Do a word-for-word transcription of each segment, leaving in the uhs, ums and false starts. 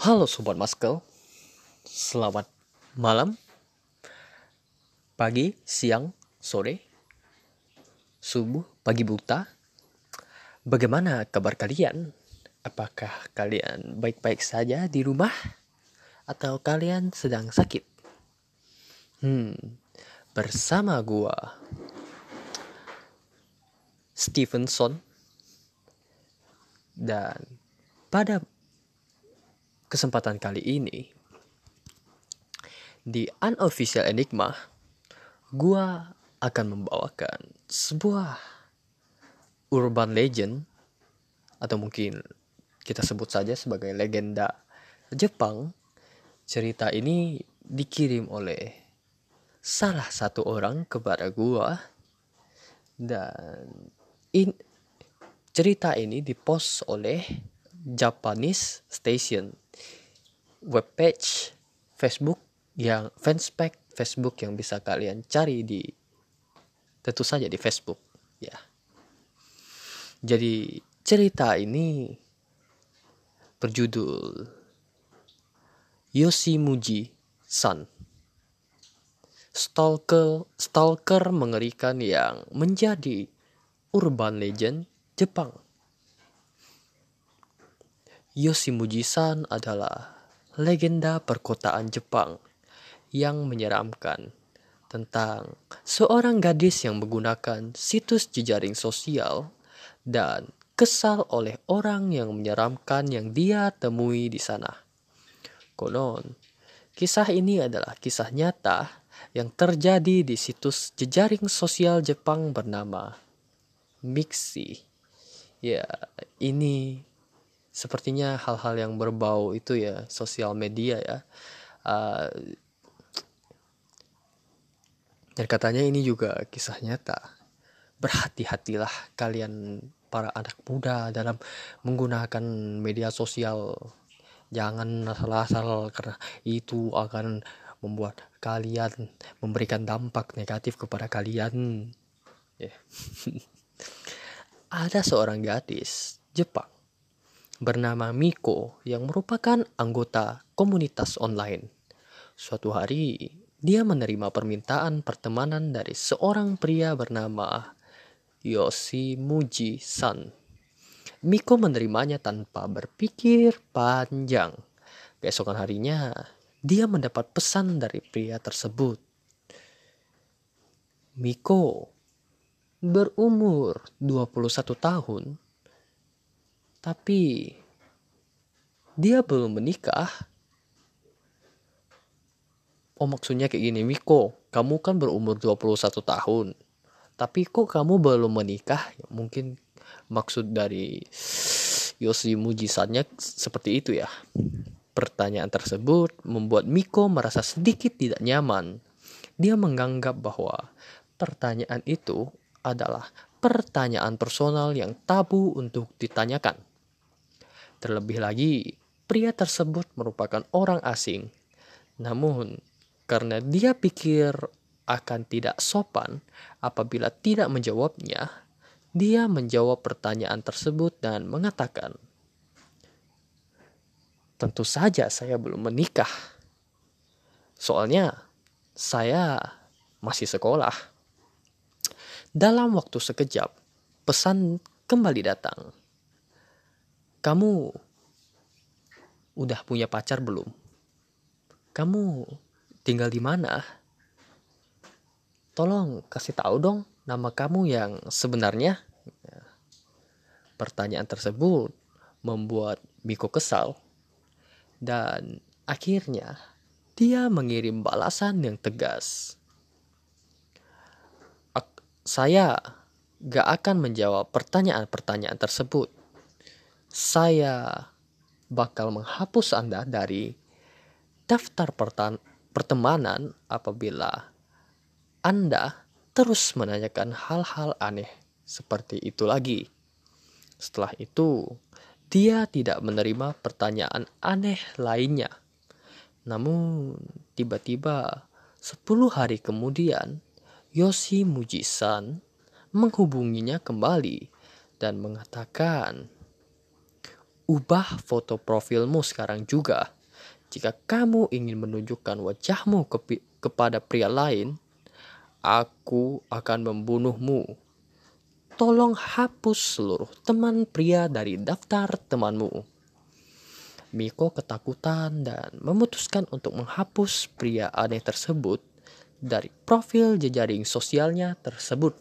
Halo Sobat Maskel, selamat malam, pagi, siang, sore, subuh, pagi buta. Bagaimana kabar kalian? Apakah kalian baik-baik saja di rumah? Atau kalian sedang sakit? Hmm, bersama gua, Stevenson, dan pada kesempatan kali ini di Unofficial Enigma, gua akan membawakan sebuah urban legend atau mungkin kita sebut saja sebagai legenda Jepang. Cerita ini dikirim oleh salah satu orang kepada gua dan in, cerita ini dipost oleh Japanese Station webpage Facebook yang fanspage Facebook yang bisa kalian cari di tentu saja di Facebook ya. Jadi cerita ini berjudul Yoshimuji San, stalker stalker mengerikan yang menjadi urban legend Jepang. Yoshimuji San adalah legenda perkotaan Jepang yang menyeramkan tentang seorang gadis yang menggunakan situs jejaring sosial dan kesal oleh orang yang menyeramkan yang dia temui di sana. Konon, kisah ini adalah kisah nyata yang terjadi di situs jejaring sosial Jepang bernama Mixi. Ya, ini sepertinya hal-hal yang berbau itu ya, sosial media ya. Uh, dan katanya ini juga kisah nyata. Berhati-hatilah kalian para anak muda dalam menggunakan media sosial. Jangan asal-asal karena itu akan membuat kalian memberikan dampak negatif kepada kalian. Yeah. Ada seorang gadis Jepang bernama Miko yang merupakan anggota komunitas online. Suatu hari, dia menerima permintaan pertemanan dari seorang pria bernama Yoshimuji San. Miko menerimanya tanpa berpikir panjang. Keesokan harinya, dia mendapat pesan dari pria tersebut. Miko berumur dua puluh satu tahun, tapi dia belum menikah. Oh, maksudnya kayak gini, Miko, kamu kan berumur dua puluh satu tahun. Tapi kok kamu belum menikah? Mungkin maksud dari Yoshimuji San-nya seperti itu ya. Pertanyaan tersebut membuat Miko merasa sedikit tidak nyaman. Dia menganggap bahwa pertanyaan itu adalah pertanyaan personal yang tabu untuk ditanyakan. Terlebih lagi, pria tersebut merupakan orang asing. Namun, karena dia pikir akan tidak sopan apabila tidak menjawabnya, dia menjawab pertanyaan tersebut dan mengatakan, "Tentu saja saya belum menikah. Soalnya, saya masih sekolah." Dalam waktu sekejap, pesan kembali datang. "Kamu udah punya pacar belum? Kamu tinggal di mana? Tolong kasih tahu dong nama kamu yang sebenarnya." Pertanyaan tersebut membuat Miko kesal. Dan akhirnya dia mengirim balasan yang tegas. "Saya gak akan menjawab pertanyaan-pertanyaan tersebut. Saya bakal menghapus Anda dari daftar pertemanan apabila Anda terus menanyakan hal-hal aneh seperti itu lagi." Setelah itu, dia tidak menerima pertanyaan aneh lainnya. Namun, tiba-tiba sepuluh hari kemudian, Yoshimuji San menghubunginya kembali dan mengatakan, ubah foto profilmu sekarang juga. Jika kamu ingin menunjukkan wajahmu ke- kepada pria lain, aku akan membunuhmu. Tolong hapus seluruh teman pria dari daftar temanmu. Miko ketakutan dan memutuskan untuk menghapus pria aneh tersebut dari profil jejaring sosialnya tersebut.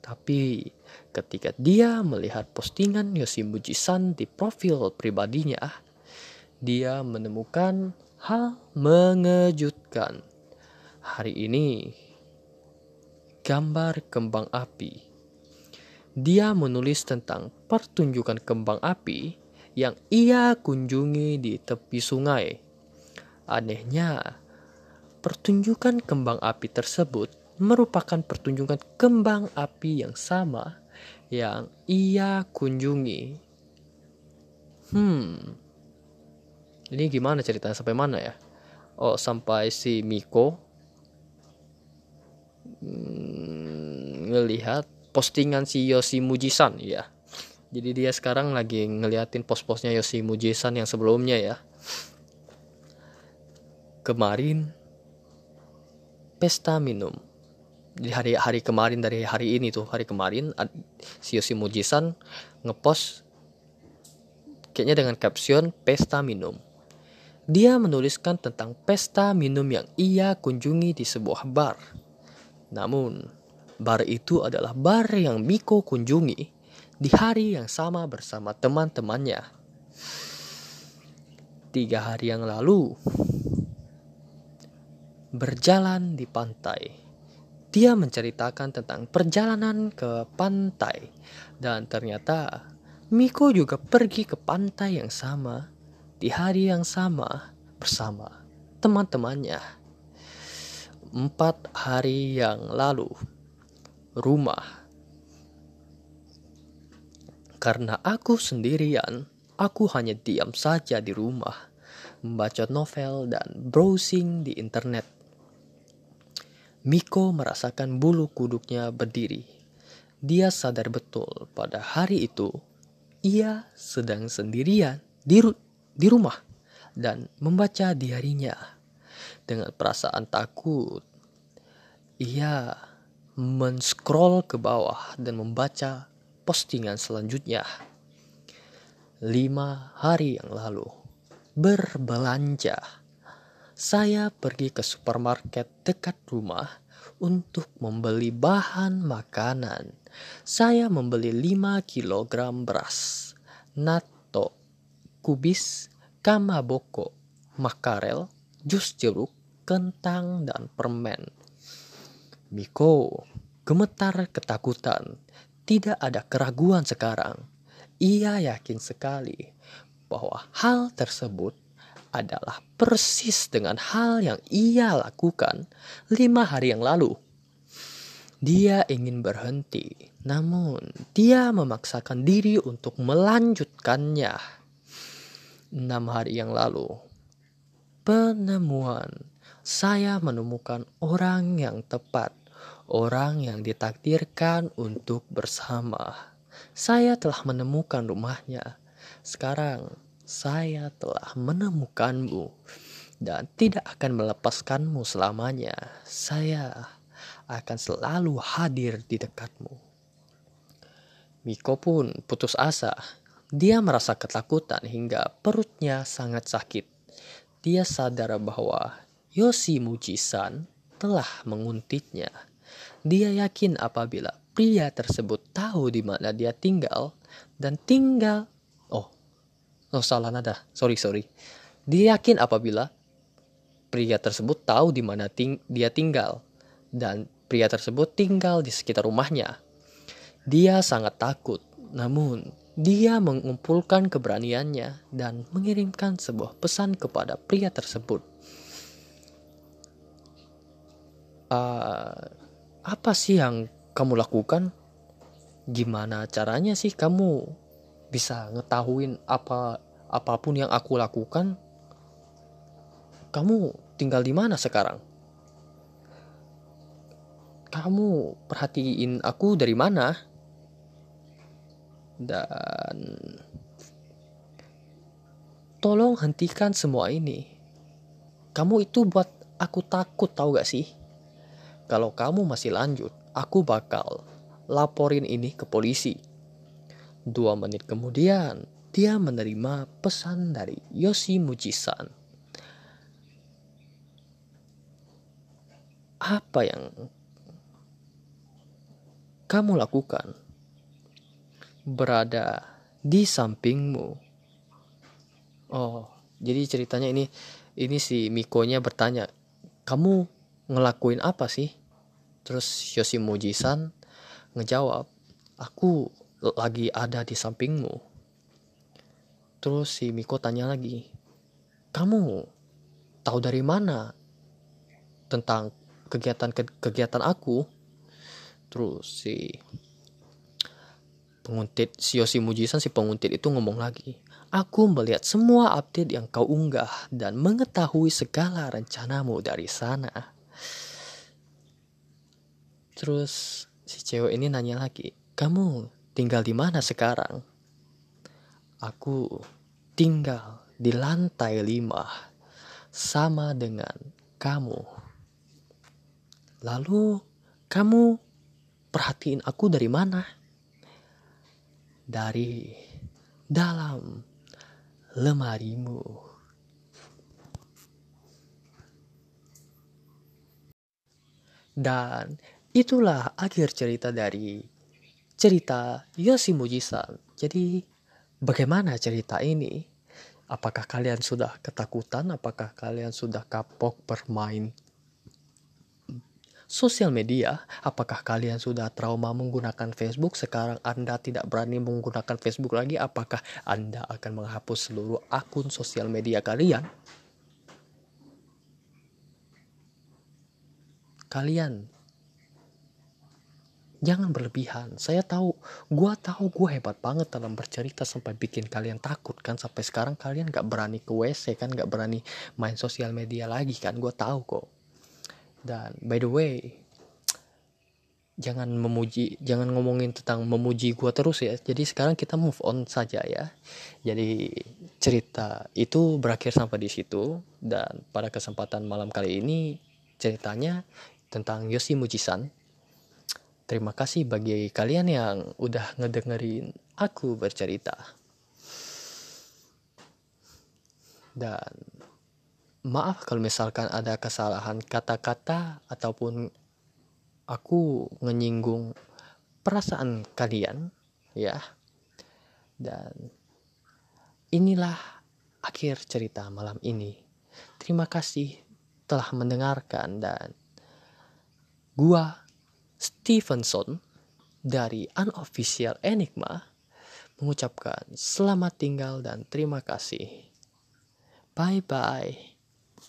Tapi ketika dia melihat postingan Yoshimuji San di profil pribadinya, dia menemukan hal mengejutkan. Hari ini, gambar kembang api. Dia menulis tentang pertunjukan kembang api yang ia kunjungi di tepi sungai. Anehnya, pertunjukan kembang api tersebut merupakan pertunjukan kembang api yang sama yang ia kunjungi. Hmm, ini gimana ceritanya, sampai mana ya? Oh, sampai si Miko hmm, ngelihat postingan si Yoshimuji San, ya. Jadi dia sekarang lagi ngeliatin pos-posnya Yoshimuji San yang sebelumnya ya. Kemarin pesta minum. Di hari-hari kemarin, dari hari ini tuh, hari kemarin si Yoshimuji San ngepost kayaknya dengan caption pesta minum. Dia menuliskan tentang pesta minum yang ia kunjungi di sebuah bar. Namun, bar itu adalah bar yang Miko kunjungi di hari yang sama bersama teman-temannya. Tiga hari yang lalu, berjalan di pantai. Dia menceritakan tentang perjalanan ke pantai. Dan ternyata Miko juga pergi ke pantai yang sama di hari yang sama bersama teman-temannya. Empat hari yang lalu. Rumah. Karena aku sendirian, aku hanya diam saja di rumah, membaca novel dan browsing di internet. Miko merasakan bulu kuduknya berdiri. Dia sadar betul pada hari itu ia sedang sendirian di, ru- di rumah dan membaca diarinya. Dengan perasaan takut, ia men-scroll ke bawah dan membaca postingan selanjutnya. Lima hari yang lalu, berbelanja. Saya pergi ke supermarket dekat rumah untuk membeli bahan makanan. Saya membeli lima kilogram beras, natto, kubis, kamaboko, makarel, jus jeruk, kentang, dan permen. Miko gemetar ketakutan. Tidak ada keraguan sekarang. Ia yakin sekali bahwa hal tersebut adalah persis dengan hal yang ia lakukan lima hari yang lalu. Dia ingin berhenti, namun dia memaksakan diri untuk melanjutkannya. Enam hari yang lalu, penemuan. Saya menemukan orang yang tepat, orang yang ditakdirkan untuk bersama. Saya telah menemukan rumahnya. Sekarang saya telah menemukanmu dan tidak akan melepaskanmu selamanya. Saya akan selalu hadir di dekatmu. Miko pun putus asa. Dia merasa ketakutan hingga perutnya sangat sakit. Dia sadar bahwa Yoshimuji San telah menguntitnya. Dia yakin apabila pria tersebut tahu di mana dia tinggal dan tinggal Oh salah nada, sorry sorry. Dia yakin apabila pria tersebut tahu di mana ting- dia tinggal dan pria tersebut tinggal di sekitar rumahnya. Dia sangat takut, namun dia mengumpulkan keberaniannya dan mengirimkan sebuah pesan kepada pria tersebut. Uh, apa sih yang kamu lakukan? Gimana caranya sih kamu bisa ngetahuin apa apapun yang aku lakukan? Kamu tinggal di mana sekarang? Kamu perhatiin aku dari mana? Dan Tolong hentikan semua ini. Kamu itu buat aku takut, tahu gak sih? Kalau kamu masih lanjut, aku bakal laporin ini ke polisi. Dua menit kemudian, dia menerima pesan dari Yoshimuji San. Apa yang kamu lakukan? Berada di sampingmu. Oh, jadi ceritanya ini ini si Mikonya bertanya, "Kamu ngelakuin apa sih?" Terus Yoshimuji San ngejawab, "Aku lagi ada di sampingmu." Terus si Miko tanya lagi, "Kamu tahu dari mana tentang kegiatan-kegiatan aku?" Terus si penguntit, si Yoshimuji San, si penguntit itu ngomong lagi, "Aku melihat semua update yang kau unggah dan mengetahui segala rencanamu dari sana." Terus si cewek ini nanya lagi, "Kamu tinggal di mana sekarang?" "Aku tinggal di lantai lima, sama dengan kamu." "Lalu kamu perhatiin aku dari mana?" "Dari dalam lemarimu." Dan itulah akhir cerita dari cerita Yoshimuji San. Jadi bagaimana cerita ini? Apakah kalian sudah ketakutan? Apakah kalian sudah kapok bermain sosial media? Apakah kalian sudah trauma menggunakan Facebook? Sekarang Anda tidak berani menggunakan Facebook lagi. Apakah Anda akan menghapus seluruh akun sosial media kalian? Kalian jangan berlebihan. Saya tahu, gua tahu gua hebat banget dalam bercerita sampai bikin kalian takut kan. Sampai sekarang kalian gak berani ke W C kan, gak berani main sosial media lagi kan. Gua tahu kok. Dan by the way, jangan memuji, jangan ngomongin tentang memuji gue terus ya. Jadi sekarang kita move on saja ya. Jadi cerita itu berakhir sampai di situ. Dan pada kesempatan malam kali ini ceritanya tentang Yoshimuji San. Terima kasih bagi kalian yang udah ngedengerin aku bercerita. Dan maaf kalau misalkan ada kesalahan kata-kata ataupun aku menyinggung perasaan kalian ya. Dan inilah akhir cerita malam ini. Terima kasih telah mendengarkan, dan gua Stevenson dari Unofficial Enigma mengucapkan selamat tinggal dan terima kasih. Bye-bye.